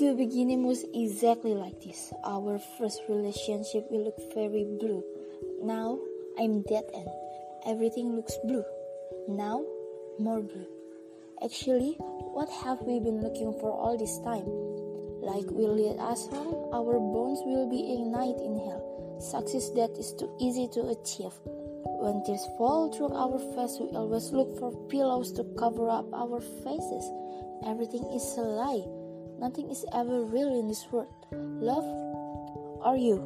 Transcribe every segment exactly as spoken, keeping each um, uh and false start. The beginning was exactly like this. Our first relationship will look very blue. Now, I'm dead and everything looks blue. Now, more blue. Actually, what have we been looking for all this time? Like will lead us home, our bones will be ignited in hell. Success that is too easy to achieve. When tears fall through our face, we always look for pillows to cover up our faces. Everything is a lie. Nothing is ever real in this world. Love, or you?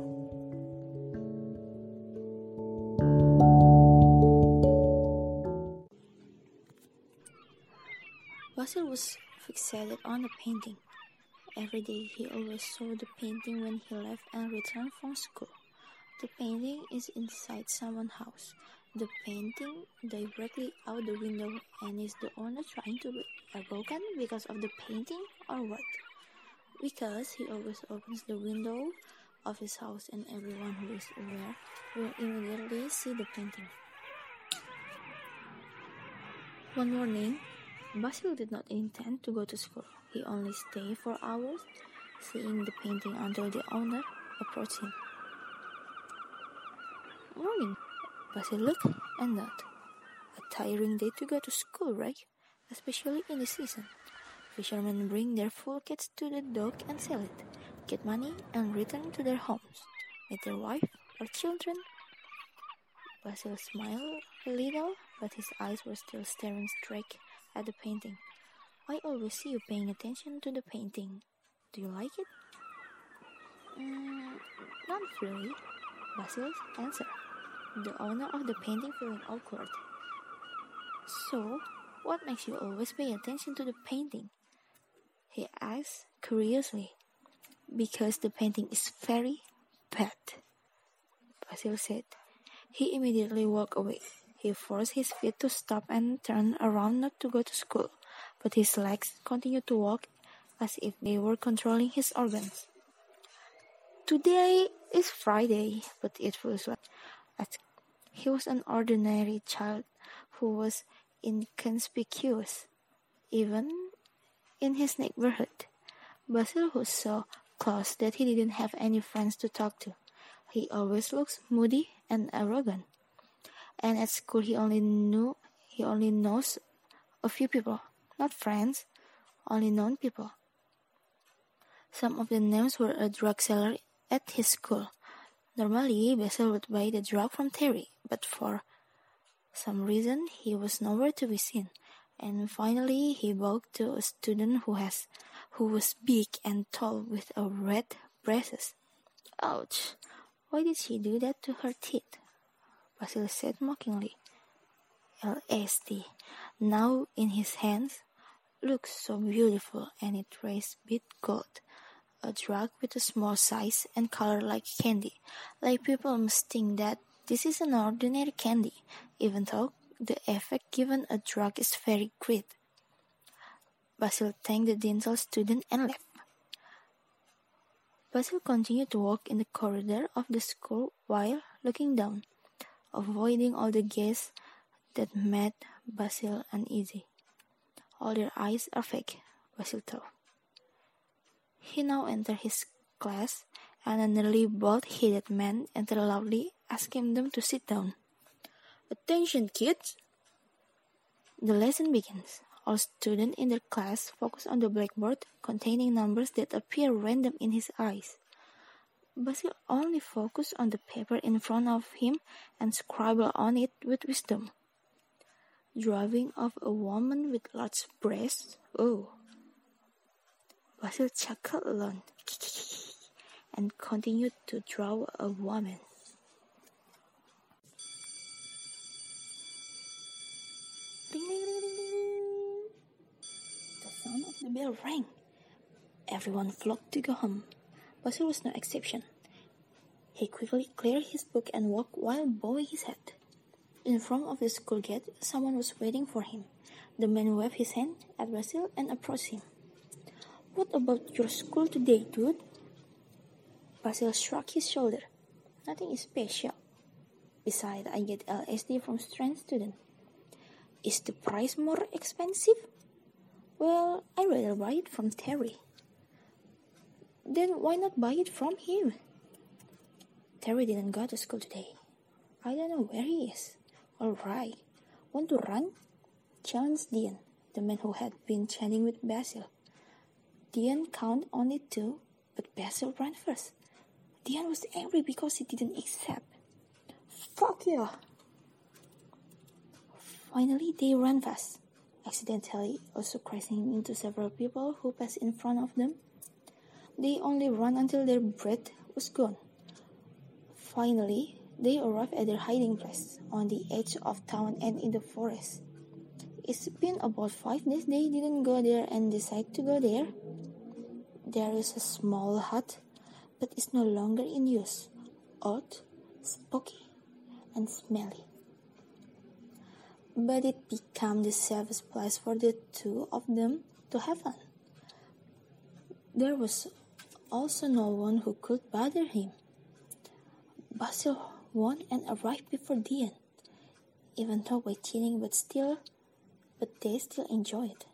Basil was fixated on the painting. Every day he always saw the painting when he left and returned from school. The painting is inside someone's house. The painting directly out the window, and is the owner trying to be arrogant because of the painting or what? Because he always opens the window of his house, and everyone who is aware will immediately see the painting. One morning, Basil did not intend to go to school. He only stayed for hours, seeing the painting until the owner approached him. Morning, Basil looked and nodded. A tiring day to go to school, right? Especially in the season. Fishermen bring their full catch to the dock and sell it, get money, and return to their homes, with their wife or children. Basil smiled a little, but his eyes were still staring straight at the painting. I always see you paying attention to the painting. Do you like it? Mm, not really, Basil answered, the owner of the painting feeling awkward. So, what makes you always pay attention to the painting? He asked curiously. Because the painting is very bad, Basil said. He immediately walked away. He forced his feet to stop and turned around not to go to school, but his legs continued to walk as if they were controlling his organs. Today is Friday, but it feels like he was an ordinary child who was inconspicuous, even in his neighborhood. Basil was so close that he didn't have any friends to talk to. He always looks moody and arrogant. And at school, he only knew, he only knows a few people, not friends, only known people. Some of the names were a drug seller at his school. Normally, Basil would buy the drug from Terry, but for some reason, he was nowhere to be seen. And finally, he bowed to a student who has, who was big and tall with a red braces. Ouch! Why did she do that to her teeth? Basil said mockingly. L S D, now in his hands, looked so beautiful, and it raised beet gold, a drug with a small size and color like candy. Like people must think that this is an ordinary candy, even though the effect given a drug is very great. Basil thanked the dental student and left. Basil continued to walk in the corridor of the school while looking down, avoiding all the gaze that made Basil uneasy. All their eyes are fake, Basil thought. He now entered his class, and an nearly bald-headed man entered loudly, asking them to sit down. Attention, kids! The lesson begins. All students in their class focus on the blackboard containing numbers that appear random in his eyes. Basil only focused on the paper in front of him and scribbled on it with wisdom. Drawing of a woman with large breasts. Oh. Basil chuckled alone and continued to draw a woman. Ding, ding, ding, ding, ding. The sound of the bell rang. Everyone flocked to go home. Basil was no exception. He quickly cleared his book and walked while bowing his head. In front of the school gate, someone was waiting for him. The man waved his hand at Basil and approached him. What about your school today, dude? Basil shrugged his shoulder. Nothing is special. Besides, I get L S D from strange students. Is the price more expensive? Well, I'd rather buy it from Terry. Then why not buy it from him? Terry didn't go to school today. I don't know where he is. All right. Want to run? Challenged Dean, the man who had been chatting with Basil. Dean counted on it too, but Basil ran first. Dean was angry because he didn't accept. Fuck yeah! Finally, they ran fast, accidentally also crashing into several people who passed in front of them. They only ran until their breath was gone. Finally, they arrived at their hiding place, on the edge of town and in the forest. It's been about five days they didn't go there and decide to go there. There is a small hut, but it's no longer in use. Old, spooky, and smelly. But it became the safest place for the two of them to have fun. There was also no one who could bother him. Basil won and arrived before Dean, even though by cheating, but still, but they still enjoyed.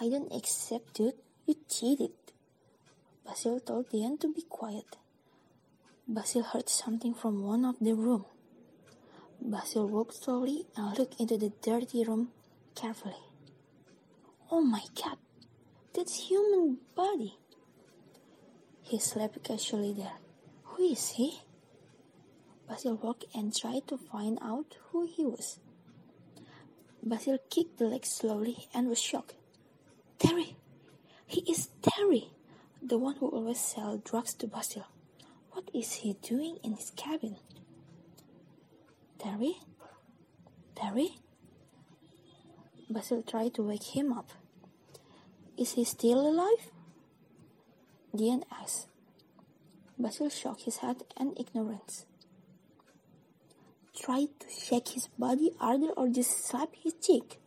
I don't accept, dude. You cheated. Basil told Dean to be quiet. Basil heard something from one of the room. Basil walked slowly and looked into the dirty room carefully. Oh my god, that's human body. He slept casually there. Who is he? Basil walked and tried to find out who he was. Basil kicked the leg slowly and was shocked. Terry! He is Terry, the one who always sells drugs to Basil. What is he doing in his cabin? Terry? Terry? Basil tried to wake him up. Is he still alive? Dean asked. Basil shook his head in ignorance. Tried to shake his body harder or just slap his cheek.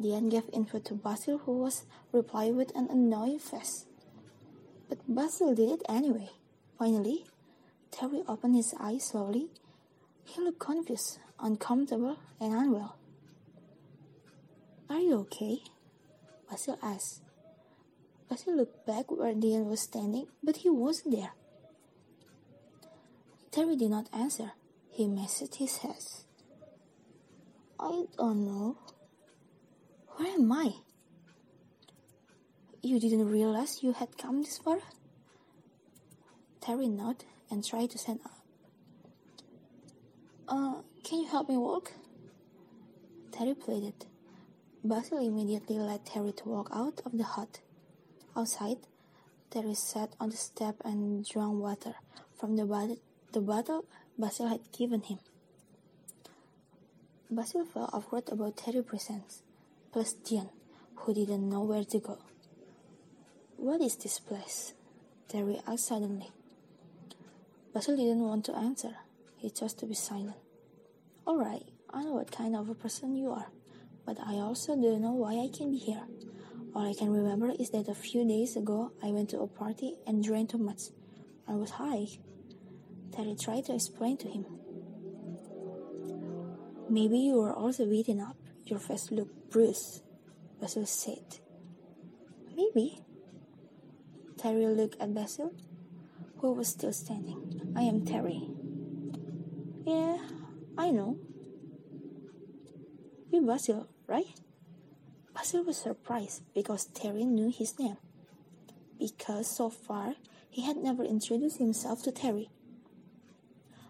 Dean gave info to Basil, who was replying with an annoying face. But Basil did it anyway. Finally, Terry opened his eyes slowly. He looked confused, uncomfortable, and unwell. Are you okay? Basil asked. Basil looked back where Dean was standing, but he wasn't there. Terry did not answer. He messed his head. I don't know. Where am I? You didn't realize you had come this far? Terry nodded and tried to stand up. Uh, can you help me walk? Terry pleaded. Basil immediately led Terry to walk out of the hut. Outside, Terry sat on the step and drank water from the, bot- the bottle Basil had given him. Basil felt awkward about Terry's presence, plus Dean, who didn't know where to go. What is this place? Terry asked suddenly. Basil didn't want to answer. He chose to be silent. All right, I know what kind of a person you are, but I also don't know why I can be here. All I can remember is that a few days ago I went to a party and drank too much. I was high. Terry tried to explain to him. Maybe you were also beaten up. Your face looked bruised, Basil said. Maybe. Terry looked at Basil, who was still standing. I am Terry. Yeah, I know. You're Basil, right? Basil was surprised because Terry knew his name. Because so far, he had never introduced himself to Terry.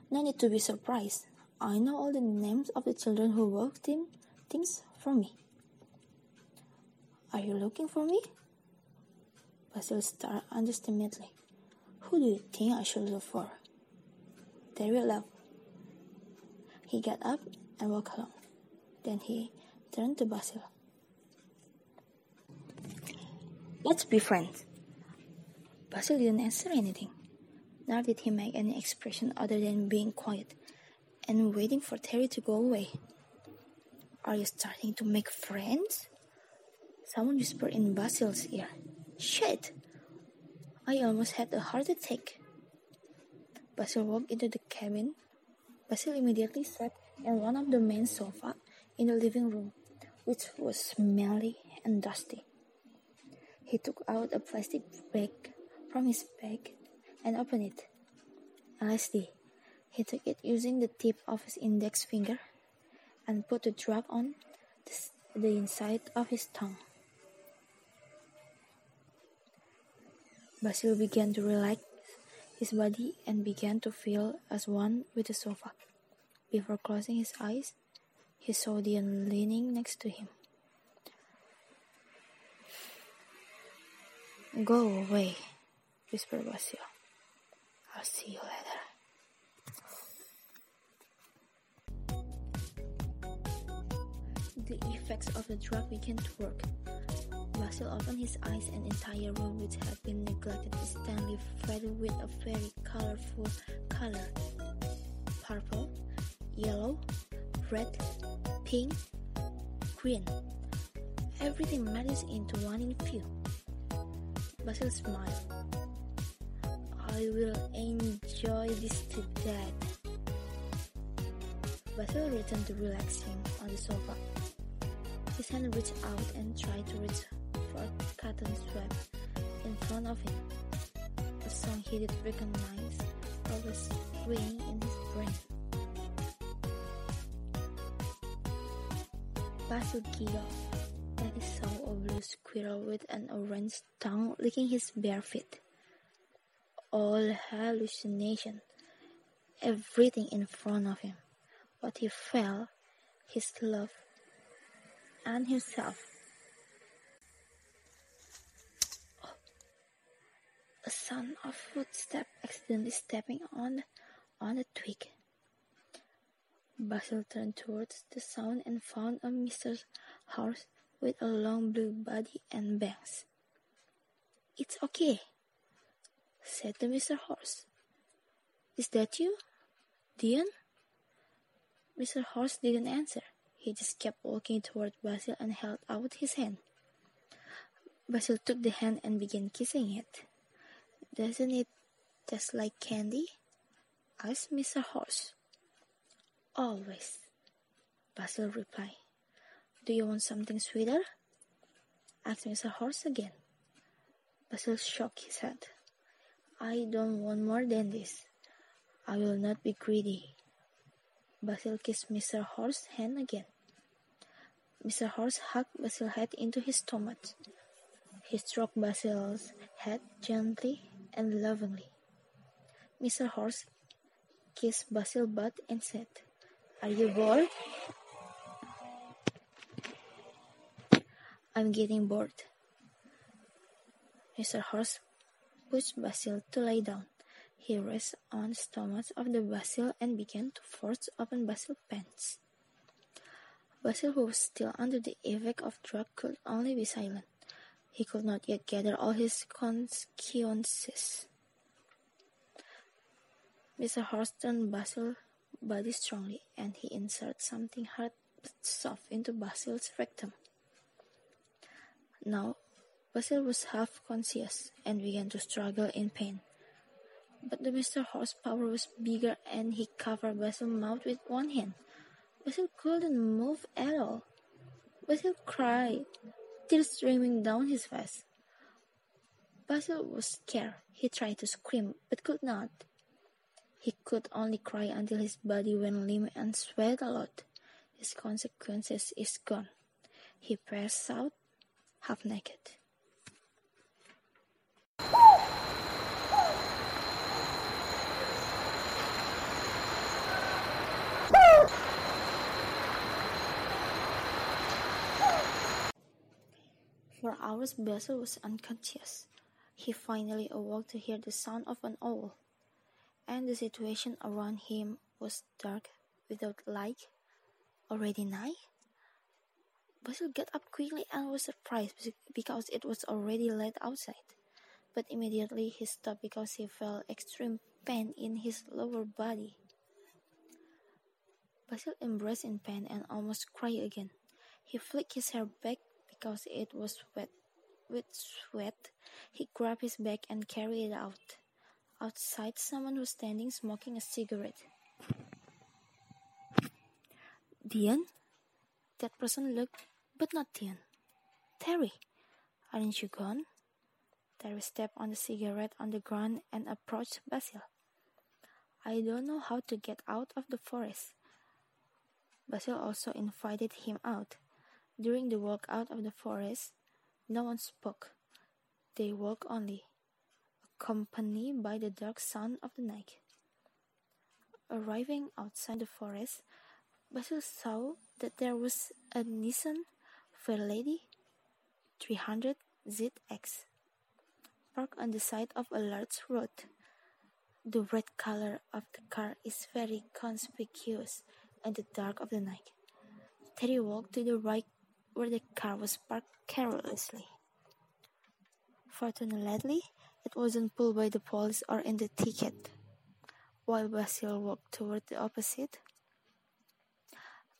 No need to be surprised. I know all the names of the children who worked in things for me. Are you looking for me? Basil stared understandably. Who do you think I should look for? Terry laughed. He got up and walked along. Then he turned to Basil. Let's be friends. Basil didn't answer anything, nor did he make any expression other than being quiet and waiting for Terry to go away. Are you starting to make friends? Someone whispered in Basil's ear. Shit! I almost had a heart attack. Basil walked into the cabin. Basil immediately sat on one of the main sofas in the living room, which was smelly and dusty. He took out a plastic bag from his bag and opened it. L S D. He took it using the tip of his index finger and put the drug on the inside of his tongue. Basil began to relax his body and began to feel as one with the sofa. Before closing his eyes, he saw Dean leaning next to him. "Go away," whispered Basil. "I'll see you later." The effects of the drug began to work. Basil opened his eyes, and the entire room, which had been neglected, is suddenly flooded with a very colorful color: purple, yellow, red, pink, green. Everything merges into one infuse. Basil smiled. "I will enjoy this to death." Basil returned to relaxing on the sofa. His hand reached out and tried to reach for a cotton swab in front of him. A song he did recognize was ringing in his brain. Basil giggled, and he saw a blue squirrel with an orange tongue licking his bare feet. All hallucination, everything in front of him. What he felt, his love, and himself. Oh. A sound of footsteps accidentally stepping on, on a twig. Basil turned towards the sound and found a Mister Horse with a long blue body and bangs. "It's okay," said the Mister Horse. "Is that you, Dean?" Mister Horse didn't answer. He just kept walking toward Basil and held out his hand. Basil took the hand and began kissing it. "Doesn't it taste like candy?" asked Mister Horse. "Always," Basil replied. "Do you want something sweeter?" asked Mister Horse again. Basil shook his head. "I don't want more than this. I will not be greedy." Basil kissed Mister Horse's hand again. Mister Horse hugged Basil's head into his stomach. He stroked Basil's head gently and lovingly. Mister Horse kissed Basil's butt and said, "Are you bored?" "I'm getting bored." Mister Horse pushed Basil to lie down. He rested on the stomach of the Basil and began to force open Basil's pants. Basil, who was still under the effect of drug, could only be silent. He could not yet gather all his consciences. Mister Horse turned Basil's body strongly, and he inserted something hard but soft into Basil's rectum. Now, Basil was half conscious and began to struggle in pain. But the Mister Horse's power was bigger, and he covered Basil's mouth with one hand. Basil couldn't move at all. Basil cried, tears streaming down his face. Basil was scared. He tried to scream, but could not. He could only cry until his body went limp and sweat a lot. His consequences is gone. He passed out, half naked. For hours, Basil was unconscious. He finally awoke to hear the sound of an owl, and the situation around him was dark, without light. Already night? Basil got up quickly and was surprised because it was already late outside. But immediately he stopped because he felt extreme pain in his lower body. Basil embraced in pain and almost cried again. He flicked his hair back because it was wet with sweat. He grabbed his bag and carried it out. Outside, someone was standing smoking a cigarette. "Dean?" That person looked, but not Dean. "Terry, aren't you gone?" Terry stepped on the cigarette on the ground and approached Basil. "I don't know how to get out of the forest." Basil also invited him out. During the walk out of the forest, no one spoke. They walked only, accompanied by the dark sound of the night. Arriving outside the forest, Basil saw that there was a Nissan Fair Lady three hundred Z X parked on the side of a large road. The red color of the car is very conspicuous in the dark of the night. Terry walked to the right where the car was parked carelessly. Fortunately, it wasn't pulled by the police or in the ticket. While Basil walked toward the opposite,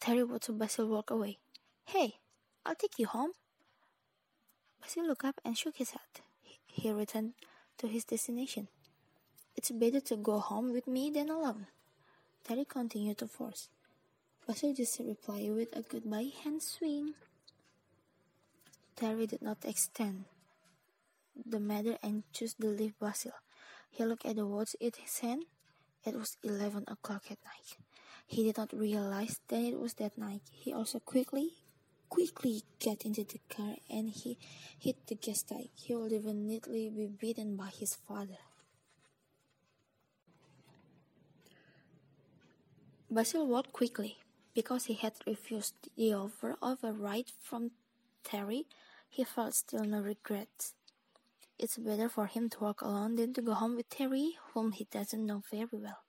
Terry watched Basil walk away. "Hey, I'll take you home." Basil looked up and shook his head. He returned to his destination. "It's better to go home with me than alone," Terry continued to force. Basil just replied with a goodbye hand swing. Terry did not extend the matter and chose to leave Basil. He looked at the watch in his hand. It was eleven o'clock at night. He did not realize that it was that night. He also quickly, quickly got into the car and he hit the gas tank. He would even neatly be beaten by his father. Basil walked quickly. Because he had refused the offer of a ride from Terry, he felt still no regrets. It's better for him to walk alone than to go home with Terry, whom he doesn't know very well.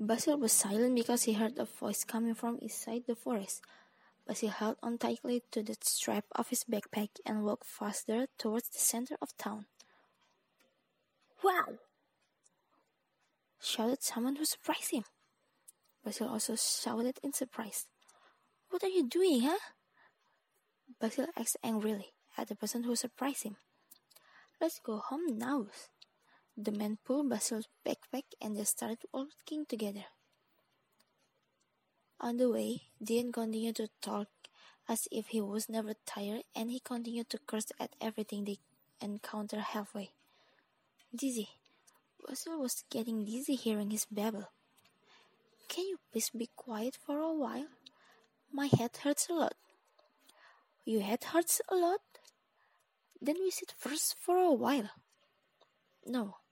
Basil was silent because he heard a voice coming from inside the forest. Basil held on tightly to the strap of his backpack and walked faster towards the center of town. "Wow!" shouted someone who surprised him. Basil also shouted in surprise. "What are you doing, huh?" Basil asked angrily at the person who surprised him. "Let's go home now." The man pulled Basil's backpack and they started walking together. On the way, Dean continued to talk as if he was never tired, and he continued to curse at everything they encountered halfway. Dizzy. Basil was getting dizzy hearing his babble. "Can you please be quiet for a while? My head hurts a lot." "Your head hurts a lot? Then we sit first for a while." "No,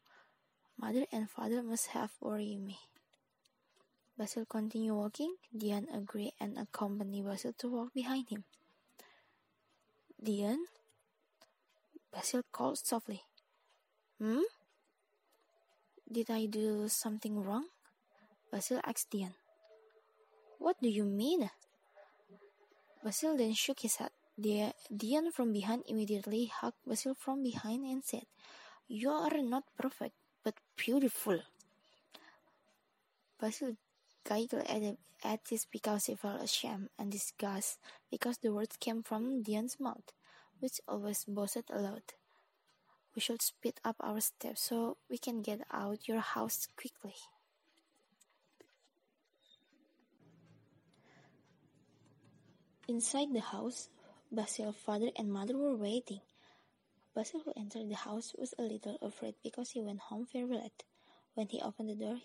mother and father must have worried me." Basil continued walking. Dean agreed and accompanied Basil to walk behind him. "Dean?" Basil called softly. "Hmm? Did I do something wrong?" Basil asked Dean. "What do you mean?" Basil then shook his head. Dean from behind immediately hugged Basil from behind and said, "You are not perfect, but beautiful." Basil giggled at, at this because he felt ashamed and disgust because the words came from Dean's mouth, which always boasted aloud. "We should speed up our steps so we can get out your house quickly." Inside the house, Basil's father and mother were waiting. Basil, who entered the house, was a little afraid because he went home very late. When he opened the door,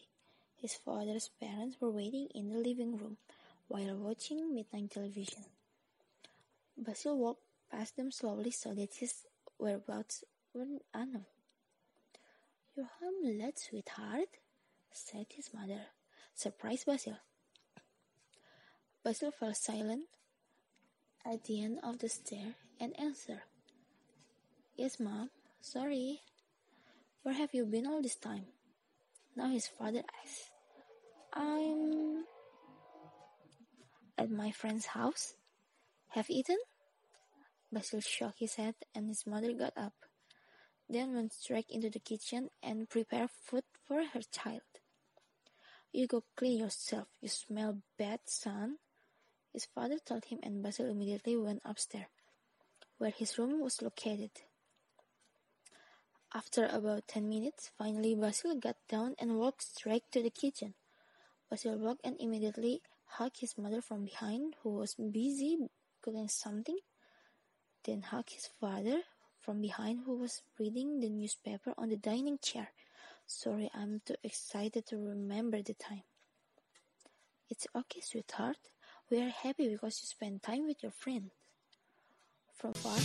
his father's parents were waiting in the living room while watching midnight television. Basil walked past them slowly so that his whereabouts were unknown. "You're home late, sweetheart," said his mother, surprised Basil. Basil fell silent at the end of the stair and answered, "Yes, Mom, sorry. Where have you been all this time?" Now his father asked, "I'm at my friend's house. Have eaten?" Basil shook his head and his mother got up, then went straight into the kitchen and prepared food for her child. "You go clean yourself, you smell bad, son," his father told him, and Basil immediately went upstairs, where his room was located. After about ten minutes, finally Basil got down and walked straight to the kitchen. Basil walked and immediately hugged his mother from behind, who was busy cooking something. then hugged his father from behind, who was reading the newspaper on the dining chair. Sorry, I'm too excited to remember the time. It's okay, sweetheart. We are happy because you spent time with your friend. From far,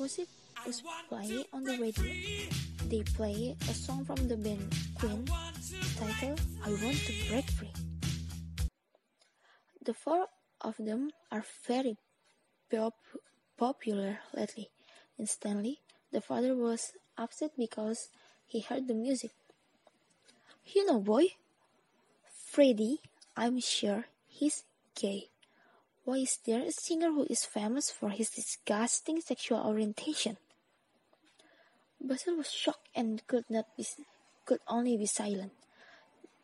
was it was playing on the radio. They play a song from the band Queen, titled I Want to Break Free. The four of them are very pop- popular lately. Instantly, the father was upset because he heard the music. You know, boy, Freddie, I'm sure he's gay. Why is there a singer who is famous for his disgusting sexual orientation? Basil was shocked and could not be, could only be silent.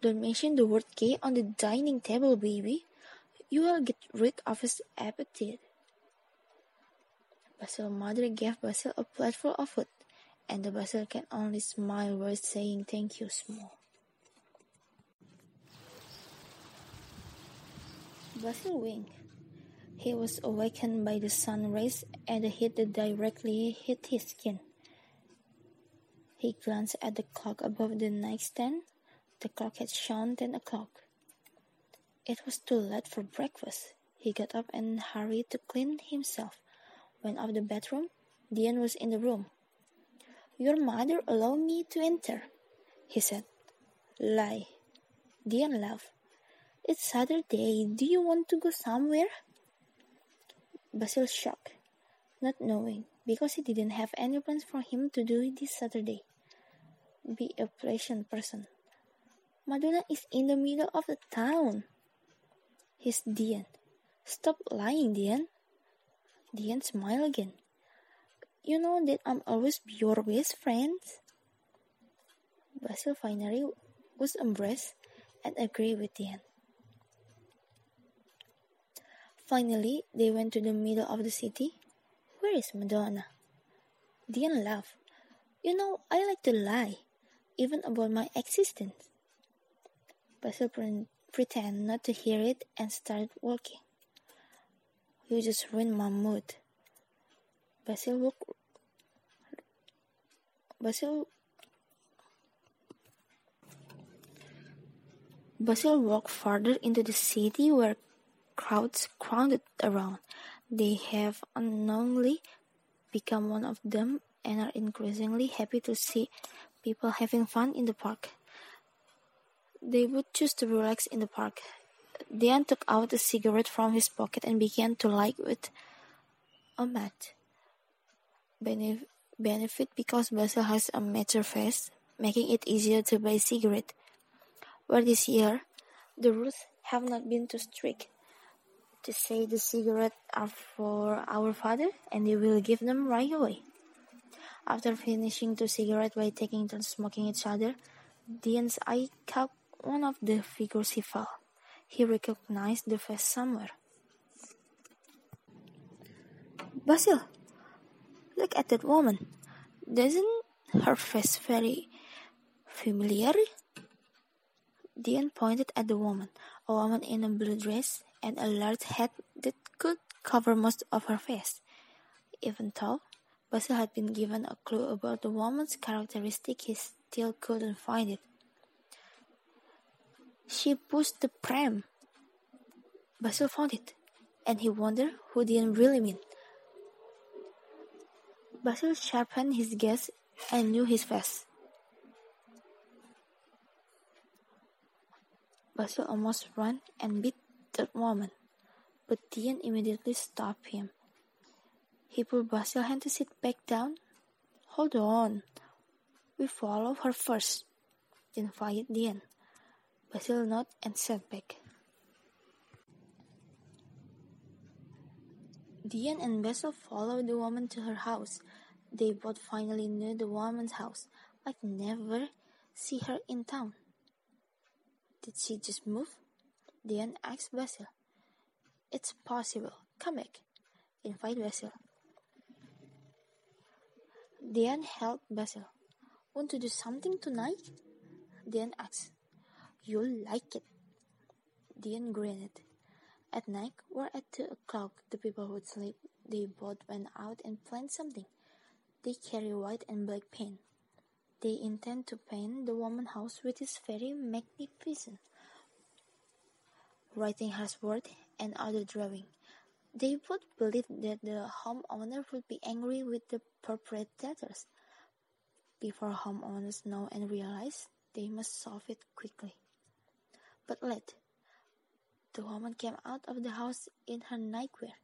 Don't mention the word gay on the dining table, baby. You will get rid of his appetite. Basil's mother gave Basil a platful of food, and the Basil can only smile while saying thank you small. Basil winked. He was awakened by the sun rays and the heat that directly hit his skin. He glanced at the clock above the nightstand. The clock had shown ten o'clock. It was too late for breakfast. He got up and hurried to clean himself. Went out of the bedroom. Dean was in the room. Your mother allowed me to enter, he said. Lie. Dean laughed. It's Saturday. Do you want to go somewhere? Basil shocked, not knowing, because he didn't have any plans for him to do this Saturday. Be a patient person. Madonna is in the middle of the town. He's Dean. Stop lying, Dean. Dean smiled again. You know that I'm always your best friend. Basil finally was embraced and agreed with Dean. Finally, they went to the middle of the city. Where is Madonna? Dean laughed. You know, I like to lie, even about my existence. Basil pre- pretended not to hear it and started walking. You just ruined my mood. Basil walked. Basil. Basil walked farther into the city where crowds crowded around. They have unknowingly become one of them and are increasingly happy to see people having fun in the park. They would choose to relax in the park. Dean took out a cigarette from his pocket and began to light it a match. Benef- benefit because Basil has a mature face, making it easier to buy cigarette. Where this year, the rules have not been too strict. To say the cigarettes are for our father, and they will give them right away. After finishing two cigarettes by taking turns smoking each other, Dean's eye caught one of the figures he found. He recognized the face somewhere. Basil, look at that woman. Doesn't her face very familiar? Dean pointed at the woman, a woman in a blue dress, and a large hat that could cover most of her face. Even though Basil had been given a clue about the woman's characteristic, he still couldn't find it. She pushed the pram. Basil found it, and he wondered who Dean really meant. Basil sharpened his gaze and knew his face. Basil almost ran and beat that woman, but Dean immediately stopped him. He pulled Basil's hand to sit back down. Hold on, we follow her first, invited Dean. Basil nodded and sat back. Dean and Basil followed the woman to her house. They both finally knew the woman's house. I'd never see her in town. Did she just move? Dean asked Basil. It's possible. Come back. Invite Basil. Dean held Basil. Want to do something tonight? Dean asked. You'll like it. Dean grinned. At night or at two o'clock, the people would sleep They both went out and planned something. They carry white and black paint. They intend to paint the woman's house with its very magnificent writing, housework, and other drawing. They both believed that the homeowner would be angry with the perpetrators. Before homeowners know and realize, they must solve it quickly. But late, the woman came out of the house in her nightwear.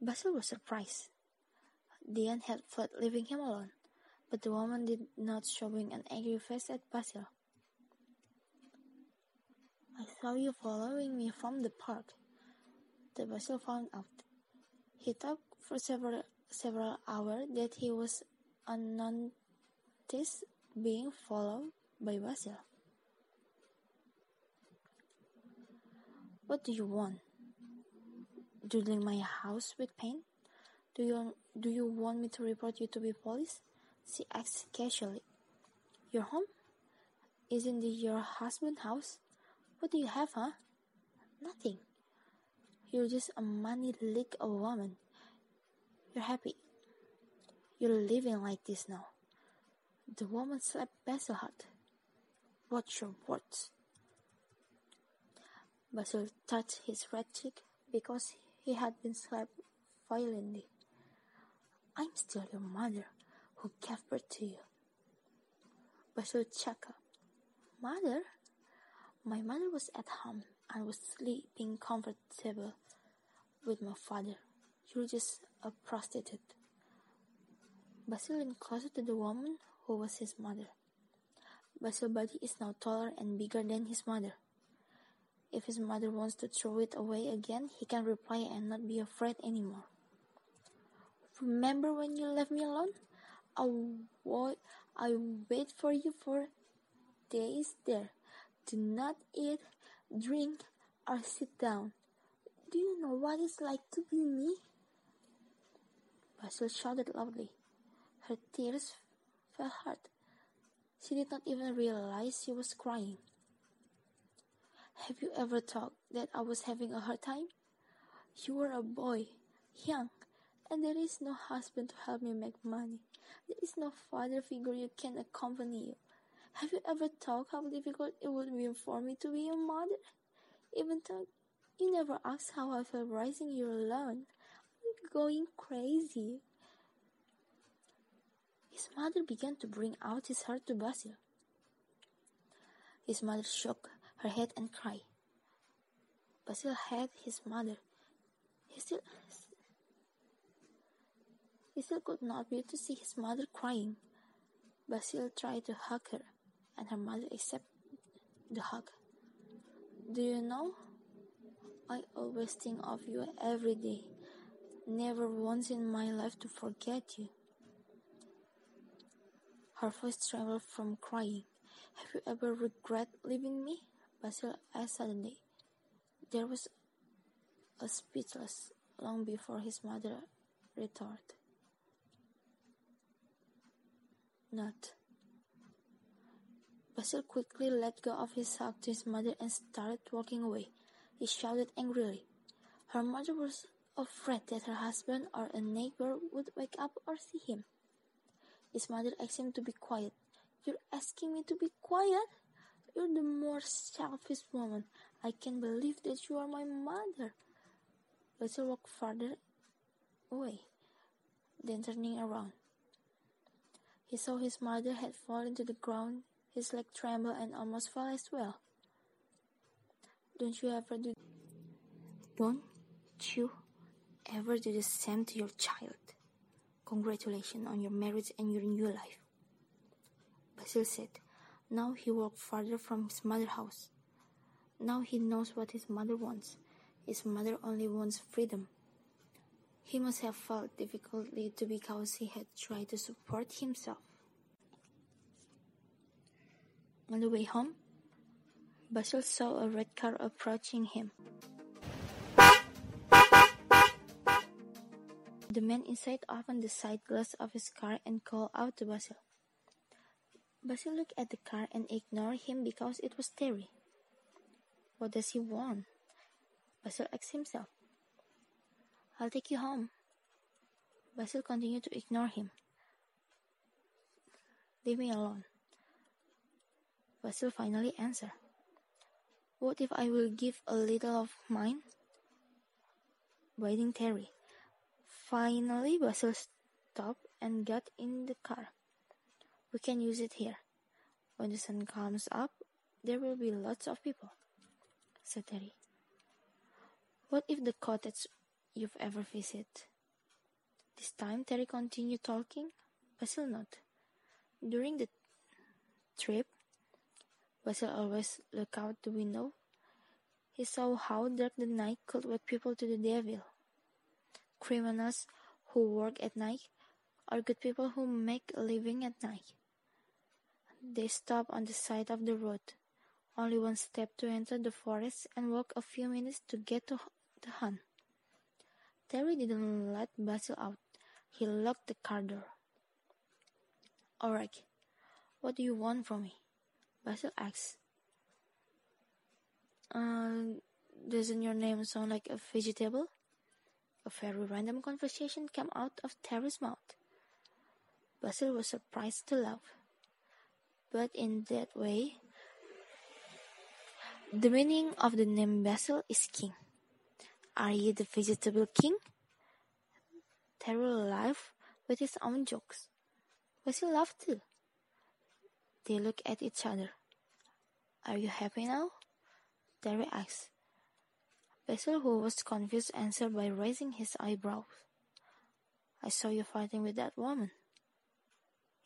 Basil was surprised. Dean had fled, leaving him alone, but the woman did not showing an angry face at Basil. "I saw you following me from the park," the Basil found out. He talked for several several hours that he was unnoticed being followed by Basil. "What do you want? Doodling my house with paint? Do you do you want me to report you to the police?" she asked casually. "Your home? Isn't it your husband's house? What do you have, huh?" "Nothing. You're just a money leak of a woman. You're happy. You're living like this now." The woman slapped Basil hard. "Watch your words." Basil touched his red cheek because he had been slapped violently. "I'm still your mother, who gave birth to you." Basil chuckled. "Mother? My mother was at home and was sleeping comfortable with my father. You're just a prostitute." Basil leaned closer to the woman who was his mother. Basil's body is now taller and bigger than his mother. If his mother wants to throw it away again, he can reply and not be afraid anymore. "Remember when you left me alone? I, wa- I wait for you for days there. Do not eat, drink, or sit down. Do you know what it's like to be me?" Basil shouted loudly. Her tears fell hard. She did not even realize she was crying. "Have you ever thought that I was having a hard time? You were a boy, young, and there is no husband to help me make money. There is no father figure who can accompany you. Have you ever thought how difficult it would be for me to be your mother? Even though you never asked how I felt raising you alone, I'm going crazy." His mother began to bring out his heart to Basil. His mother shook her head and cried. Basil had his mother. He still, he still could not bear to see his mother crying. Basil tried to hug her, and her mother accepted the hug. "Do you know, I always think of you every day. Never once in my life to forget you." Her voice trembled from crying. "Have you ever regretted leaving me?" Basil asked suddenly. There was a speechless long before his mother retorted. "Not." Basil quickly let go of his hug to his mother and started walking away. He shouted angrily. Her mother was afraid that her husband or a neighbor would wake up or see him. His mother asked him to be quiet. "You're asking me to be quiet? You're the more selfish woman. I can't believe that you are my mother." Basil walked farther away, then turning around. He saw his mother had fallen to the ground. His leg trembled and almost fell as well. Don't you ever do Don't you ever do the same to your child. Congratulations on your marriage and your new life," Basil said. Now he walked farther from his mother's house. Now he knows what his mother wants. His mother only wants freedom. He must have felt difficultly too because he had tried to support himself. On the way home, Basil saw a red car approaching him. The man inside opened the side glass of his car and called out to Basil. Basil looked at the car and ignored him because it was Terry. "What does he want?" Basil asked himself. I'll take you home." Basil continued to ignore him. "Leave me alone," Basil finally answered. "What if I will give a little of mine?" Bidding Terry. Finally, Basil stopped and got in the car. "We can use it here. When the sun comes up, there will be lots of people," said Terry. "What if the cottage you've ever visited?" This time, Terry continued talking. Basil nodded. During the trip, Basil always looked out the window. He saw how dark the night could wed people to the devil. Criminals who work at night are good people who make a living at night. They stopped on the side of the road, only one step to enter the forest, and walked a few minutes to get to the hunt. Terry didn't let Basil out. He locked the car door. "All right, what do you want from me?" Basil asked. Uh, doesn't your name sound like a vegetable?" A very random conversation came out of Terry's mouth. Basil was surprised to laugh, but in that way, the meaning of the name Basil is king. "Are you the vegetable king?" Terry laughed with his own jokes. Basil laughed too. They looked at each other. "Are you happy now?" Terry asked. Basil, who was confused, answered by raising his eyebrows. "I saw you fighting with that woman.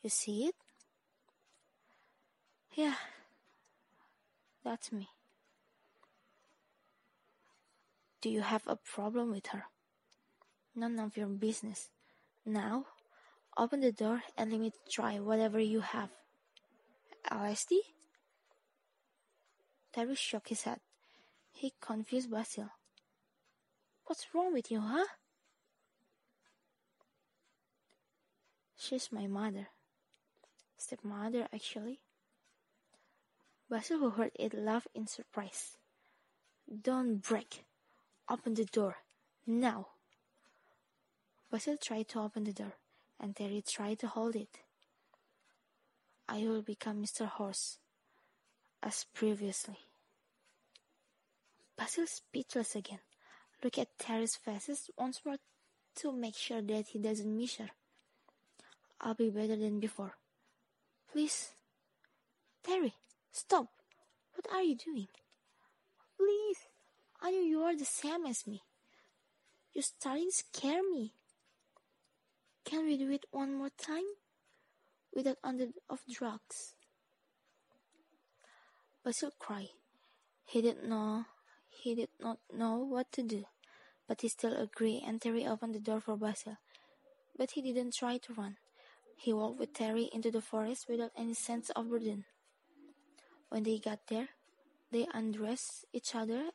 You see it?" "Yeah, that's me." "Do you have a problem with her?" "None of your business. Now, open the door and let me try whatever you have." "L S D?" Terry shook his head. He confused Basil. "What's wrong with you, huh?" "She's my mother. Stepmother, actually." Basil, who heard it, laughed in surprise. "Don't break. Open the door. Now." Basil tried to open the door, and Terry tried to hold it. "I will become Mister Horse, as previously." Basil, speechless again, looked at Terry's faces once more to make sure that he doesn't miss her. "I'll be better than before. Please, Terry, stop. What are you doing? Please, I know you are the same as me. You're starting to scare me. Can we do it one more time? Without under of drugs." Basil cried. He did know he did not know what to do, but he still agreed, and Terry opened the door for Basil. But he didn't try to run. He walked with Terry into the forest without any sense of burden. When they got there, they undressed each other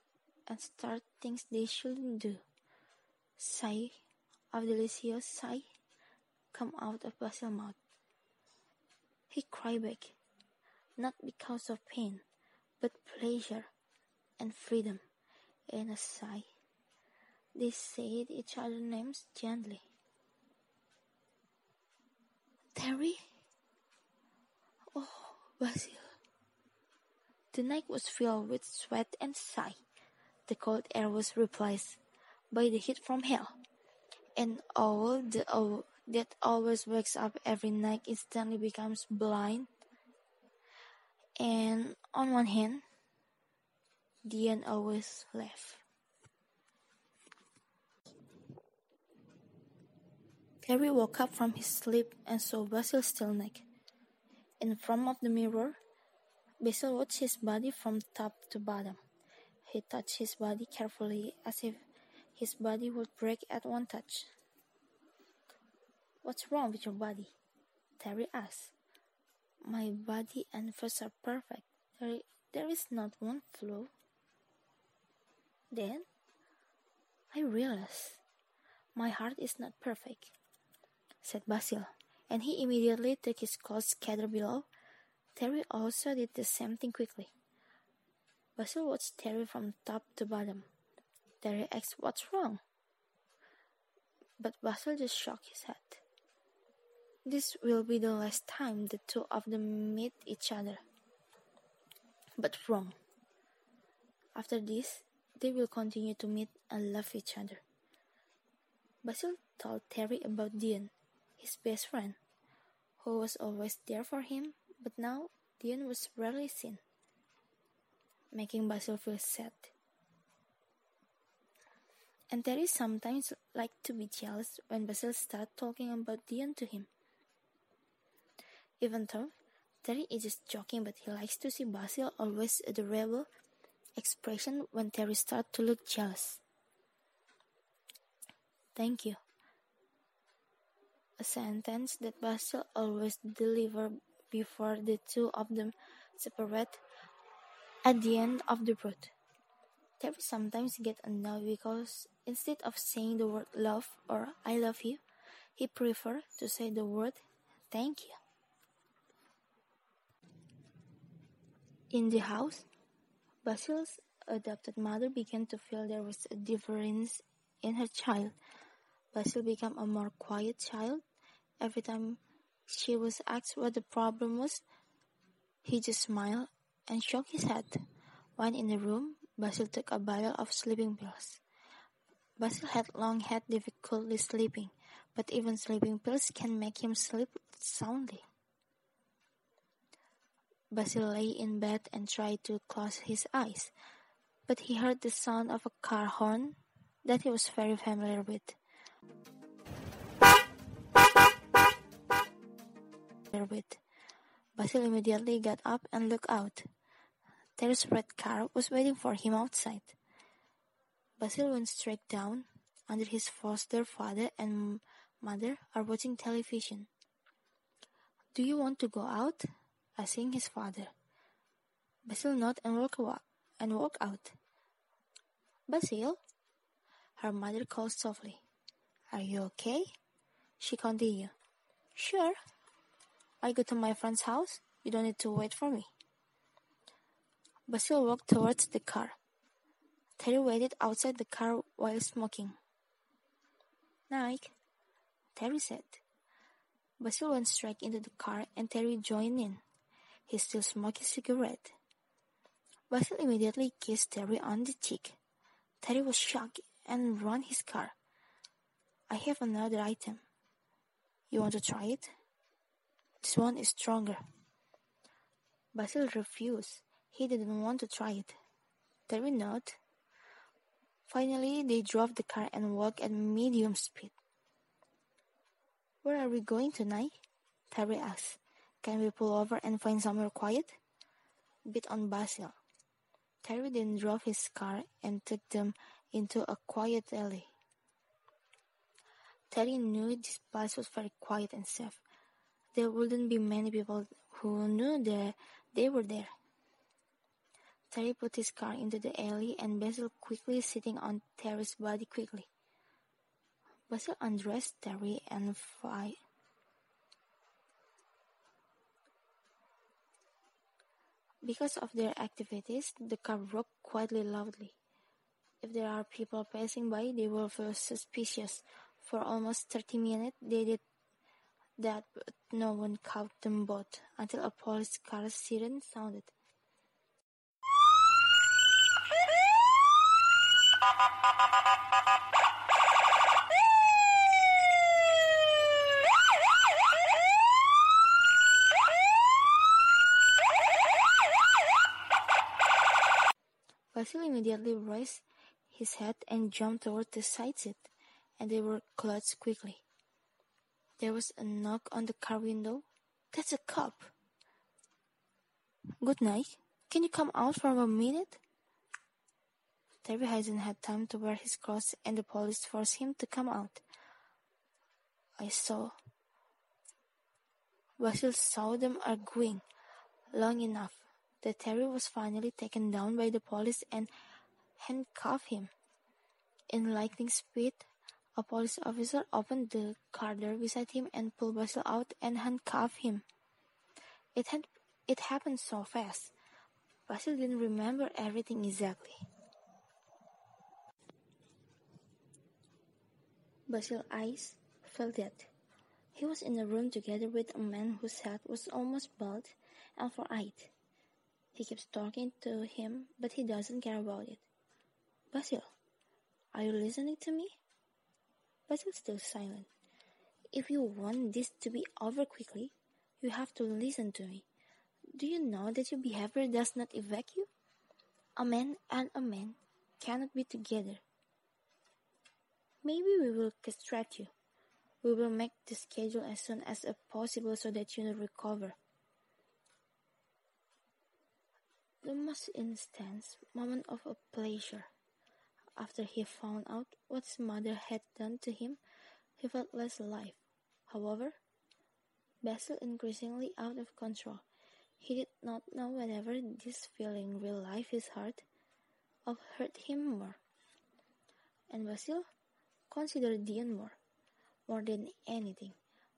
and started things they shouldn't do. Sigh of delicious sigh come out of Basil's mouth. He cried back, not because of pain, but pleasure and freedom. In a sigh, they said each other's names gently. "Terry? Oh, Basil." The night was filled with sweat and sigh. The cold air was replaced by the heat from hell, and all the all that always wakes up every night instantly becomes blind. And on one hand, Dean always left. Terry woke up from his sleep and saw Basil still naked. In front of the mirror, Basil watched his body from top to bottom. He touched his body carefully, as if his body would break at one touch. "What's wrong with your body?" Terry asked. "My body and flesh are perfect. There, there is not one flaw." Then I realized my heart is not perfect," said Basil, and he immediately took his clothes scattered below. Terry also did the same thing quickly. Basil watched Terry from top to bottom. Terry asked, "What's wrong?" but Basil just shook his head. This will be the last time the two of them meet each other. But wrong. After this, they will continue to meet and love each other. Basil told Terry about Dean, his best friend, who was always there for him, but now Dean was rarely seen, making Basil feel sad. And Terry sometimes liked to be jealous when Basil started talking about Dean to him. Even though Terry is just joking, but he likes to see Basil always adorable expression when Terry starts to look jealous. Thank you. A sentence that Basil always delivers before the two of them separate at the end of the road. Terry sometimes gets annoyed because instead of saying the word love or I love you, he prefers to say the word thank you. In the house, Basil's adopted mother began to feel there was a difference in her child. Basil became a more quiet child. Every time she was asked what the problem was, he just smiled and shook his head. When in the room, Basil took a bottle of sleeping pills. Basil had long had difficulty sleeping, but even sleeping pills can make him sleep soundly. Basil lay in bed and tried to close his eyes, but he heard the sound of a car horn that he was very familiar with. Basil immediately got up and looked out. Terry's red car was waiting for him outside. Basil went straight down under his foster father and mother are watching television. Do you want to go out? Asking his father. Basil nodded and walked and walked out. Basil? Her mother called softly. Are you okay? She continued. Sure. I go to my friend's house. You don't need to wait for me. Basil walked towards the car. Terry waited outside the car while smoking. Night, Terry said. Basil went straight into the car and Terry joined in. He still smoked his cigarette. Basil immediately kissed Terry on the cheek. Terry was shocked and ran his car. I have another item. You want to try it? This one is stronger. Basil refused. He didn't want to try it. Terry nodded. Finally, they drove the car and walked at medium speed. Where are we going tonight? Terry asked. Can we pull over and find somewhere quiet? Bit on Basil. Terry then drove his car and took them into a quiet alley. Terry knew this place was very quiet and safe. There wouldn't be many people who knew that they were there. Terry put his car into the alley and Basil quickly sitting on Terry's body quickly. Basil undressed Terry and fired. Because of their activities, the car rocked quietly loudly. If there are people passing by, they will feel suspicious. For almost thirty minutes, they did that, but no one caught them both until a police car siren sounded. Basil immediately raised his head and jumped toward the side seat, and they were clutched quickly. There was a knock on the car window. That's a cop. Good night. Can you come out for a minute? Terry hasn't had time to wear his clothes, and the police forced him to come out. I saw. Basil saw them arguing long enough that Terry was finally taken down by the police and handcuffed him. In lightning speed, a police officer opened the car door beside him and pulled Basil out and handcuffed him. It had it happened so fast. Basil didn't remember everything exactly. Basil's eyes filled it. He was in the room together with a man whose head was almost bald and four-eyed. He keeps talking to him, but he doesn't care about it. Basil, are you listening to me? Basil's still silent. If you want this to be over quickly, you have to listen to me. Do you know that your behavior does not evoke you? A man and a man cannot be together. Maybe we will castrate you. We will make the schedule as soon as possible so that you recover. The most intense moment of a pleasure. After he found out what his mother had done to him, he felt less alive. However, Basil increasingly out of control. He did not know whether this feeling relieved his heart or hurt him more. And Basil considered Dean more. More than anything,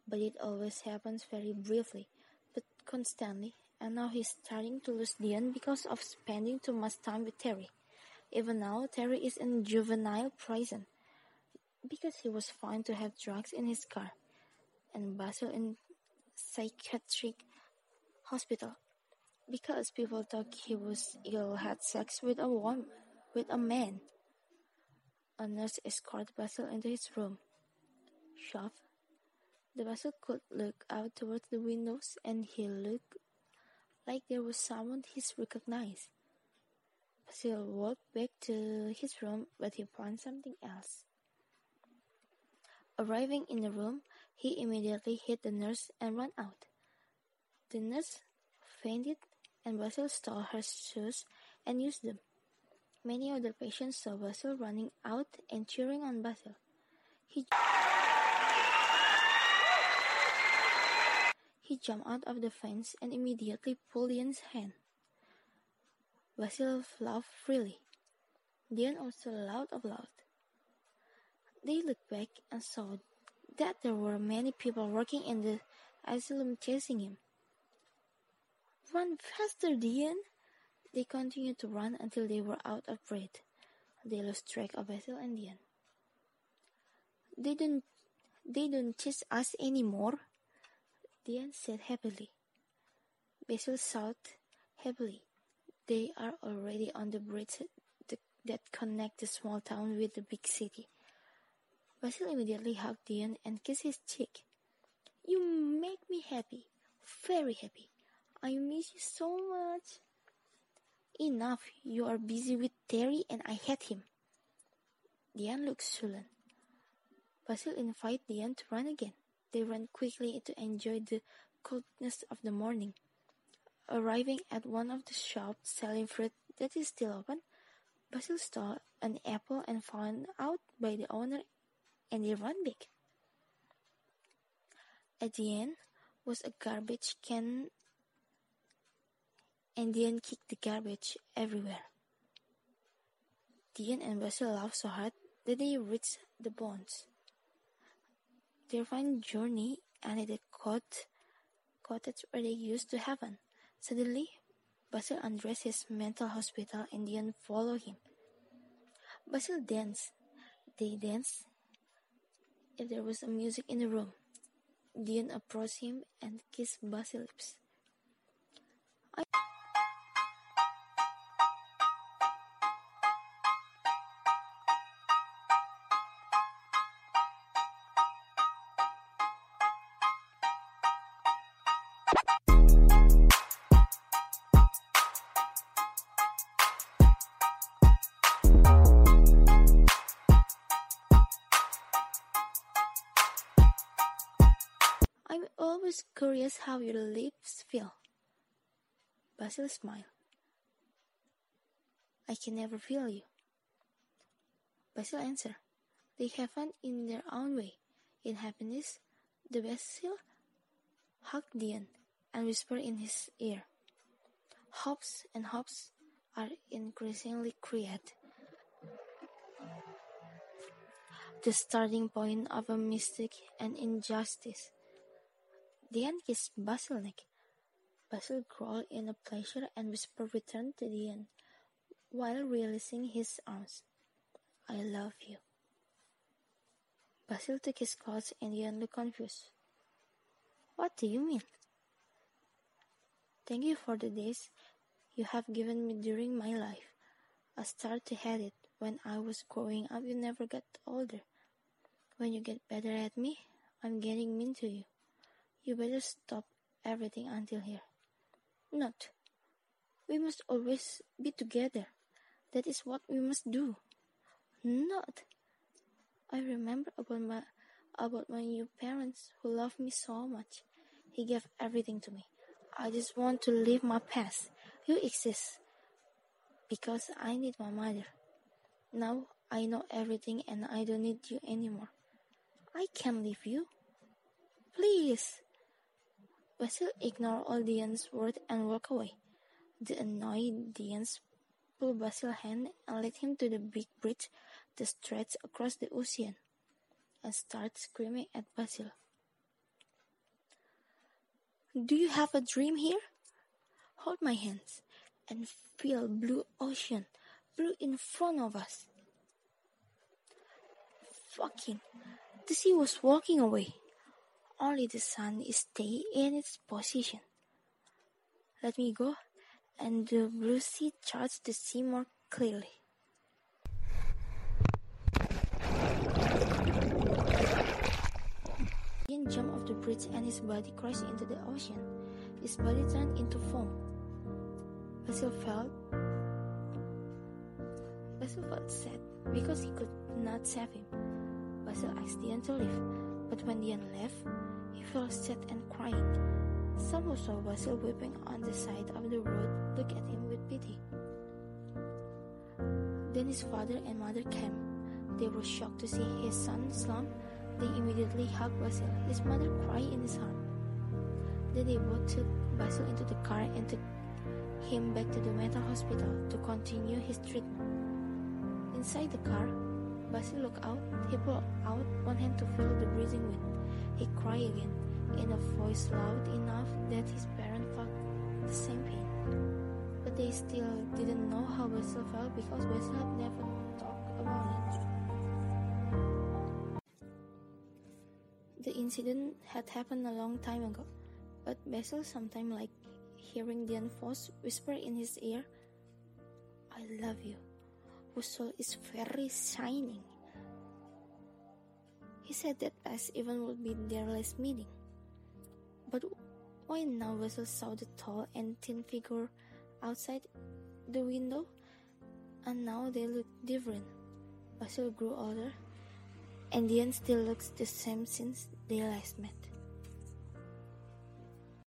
but it always happens very briefly, but constantly, and now he's starting to lose Dean because of spending too much time with Terry. Even now, Terry is in juvenile prison, because he was found to have drugs in his car, and Basil in psychiatric hospital, because people thought he was ill, had sex with a woman, with a man. A nurse escorted Basil into his room. Shove. The Basil could look out towards the windows, and he looked like there was someone he recognized. Basil walked back to his room, but he found something else. Arriving in the room, he immediately hit the nurse and ran out. The nurse fainted, and Basil stole her shoes and used them. Many other patients saw Basil running out and cheering on Basil. He... He jumped out of the fence and immediately pulled Dean's hand. Basil laughed freely. Dean also laughed aloud. They looked back and saw that there were many people working in the asylum chasing him. Run faster, Dean! They continued to run until they were out of breath. They lost track of Basil and Dean. They don't, they don't chase us anymore, Dean said happily. Basil shouted happily. They are already on the bridge that connects the small town with the big city. Basil immediately hugged Dean and kissed his cheek. You make me happy, very happy. I miss you so much. Enough, you are busy with Terry and I hate him. Dean looked sullen. Basil invited Dean to run again. They ran quickly to enjoy the coldness of the morning. Arriving at one of the shops selling fruit that is still open, Basil stole an apple and found out by the owner, and they ran back. At the end was a garbage can, and Dean kicked the garbage everywhere. Dean and Basil laughed so hard that they reached the bones. Their fine journey ended at the cottage where they used to heaven. Suddenly, Basil undressed his mental hospital and Dean followed him. Basil danced. They danced. If there was music in the room, Dean approached him and kissed Basil's lips. I I'm always curious how your lips feel. Basil smiled. I can never feel you. Basil answered. They haven't in their own way. In happiness, the Basil hugged Dean and whispered in his ear. Hopes and hopes are increasingly created. The starting point of a mistake and injustice. Dean kissed Basil's neck. Basil growled in a pleasure and whisper returned to Dean while releasing his arms. I love you. Basil took his clutch and Ian looked confused. "What do you mean?" "Thank you for the days you have given me during my life. I started to hate it. When I was growing up, you never got older. When you get better at me, I'm getting mean to you. You better stop everything until here." "Not. We must always be together. That is what we must do." "Not. I remember about my, about my new parents who loved me so much. He gave everything to me. I just want to leave my past. You exist because I need my mother. Now I know everything and I don't need you anymore. I can't leave you. Please." Basil ignored all Dean's words and walked away. The annoyed Dean pulled Basil's hand and led him to the big bridge that stretched across the ocean, and started screaming at Basil. "Do you have a dream here? Hold my hands and feel blue ocean, blue in front of us." Fucking, the sea was walking away. Only the sun stayed in its position. "Let me go," and the blue sea charged the sea more clearly. Ian jumped off the bridge and his body crashed into the ocean. His body turned into foam. Basil felt Basil felt sad because he could not save him. Basil asked Ian to leave, but when Ian left, he felt sad and crying. Someone saw Basil weeping on the side of the road, looked at him with pity. Then his father and mother came. They were shocked to see his son slump. They immediately hugged Basil. His mother cried in his arms. Then they both took Basil into the car and took him back to the mental hospital to continue his treatment. Inside the car, Basil looked out. He pulled out one hand to feel the breathing wind. He cried again, in a voice loud enough that his parents felt the same pain. But they still didn't know how Basil felt because Basil had never talked about it. The incident had happened a long time ago, but Basil sometimes liked hearing Dean Foss whisper in his ear, "I love you. Your soul is very shining." He said that as even would be their last meeting. But when now Basil saw the tall and thin figure outside the window, and now they looked different. Basil grew older, and Dean still looks the same since they last met.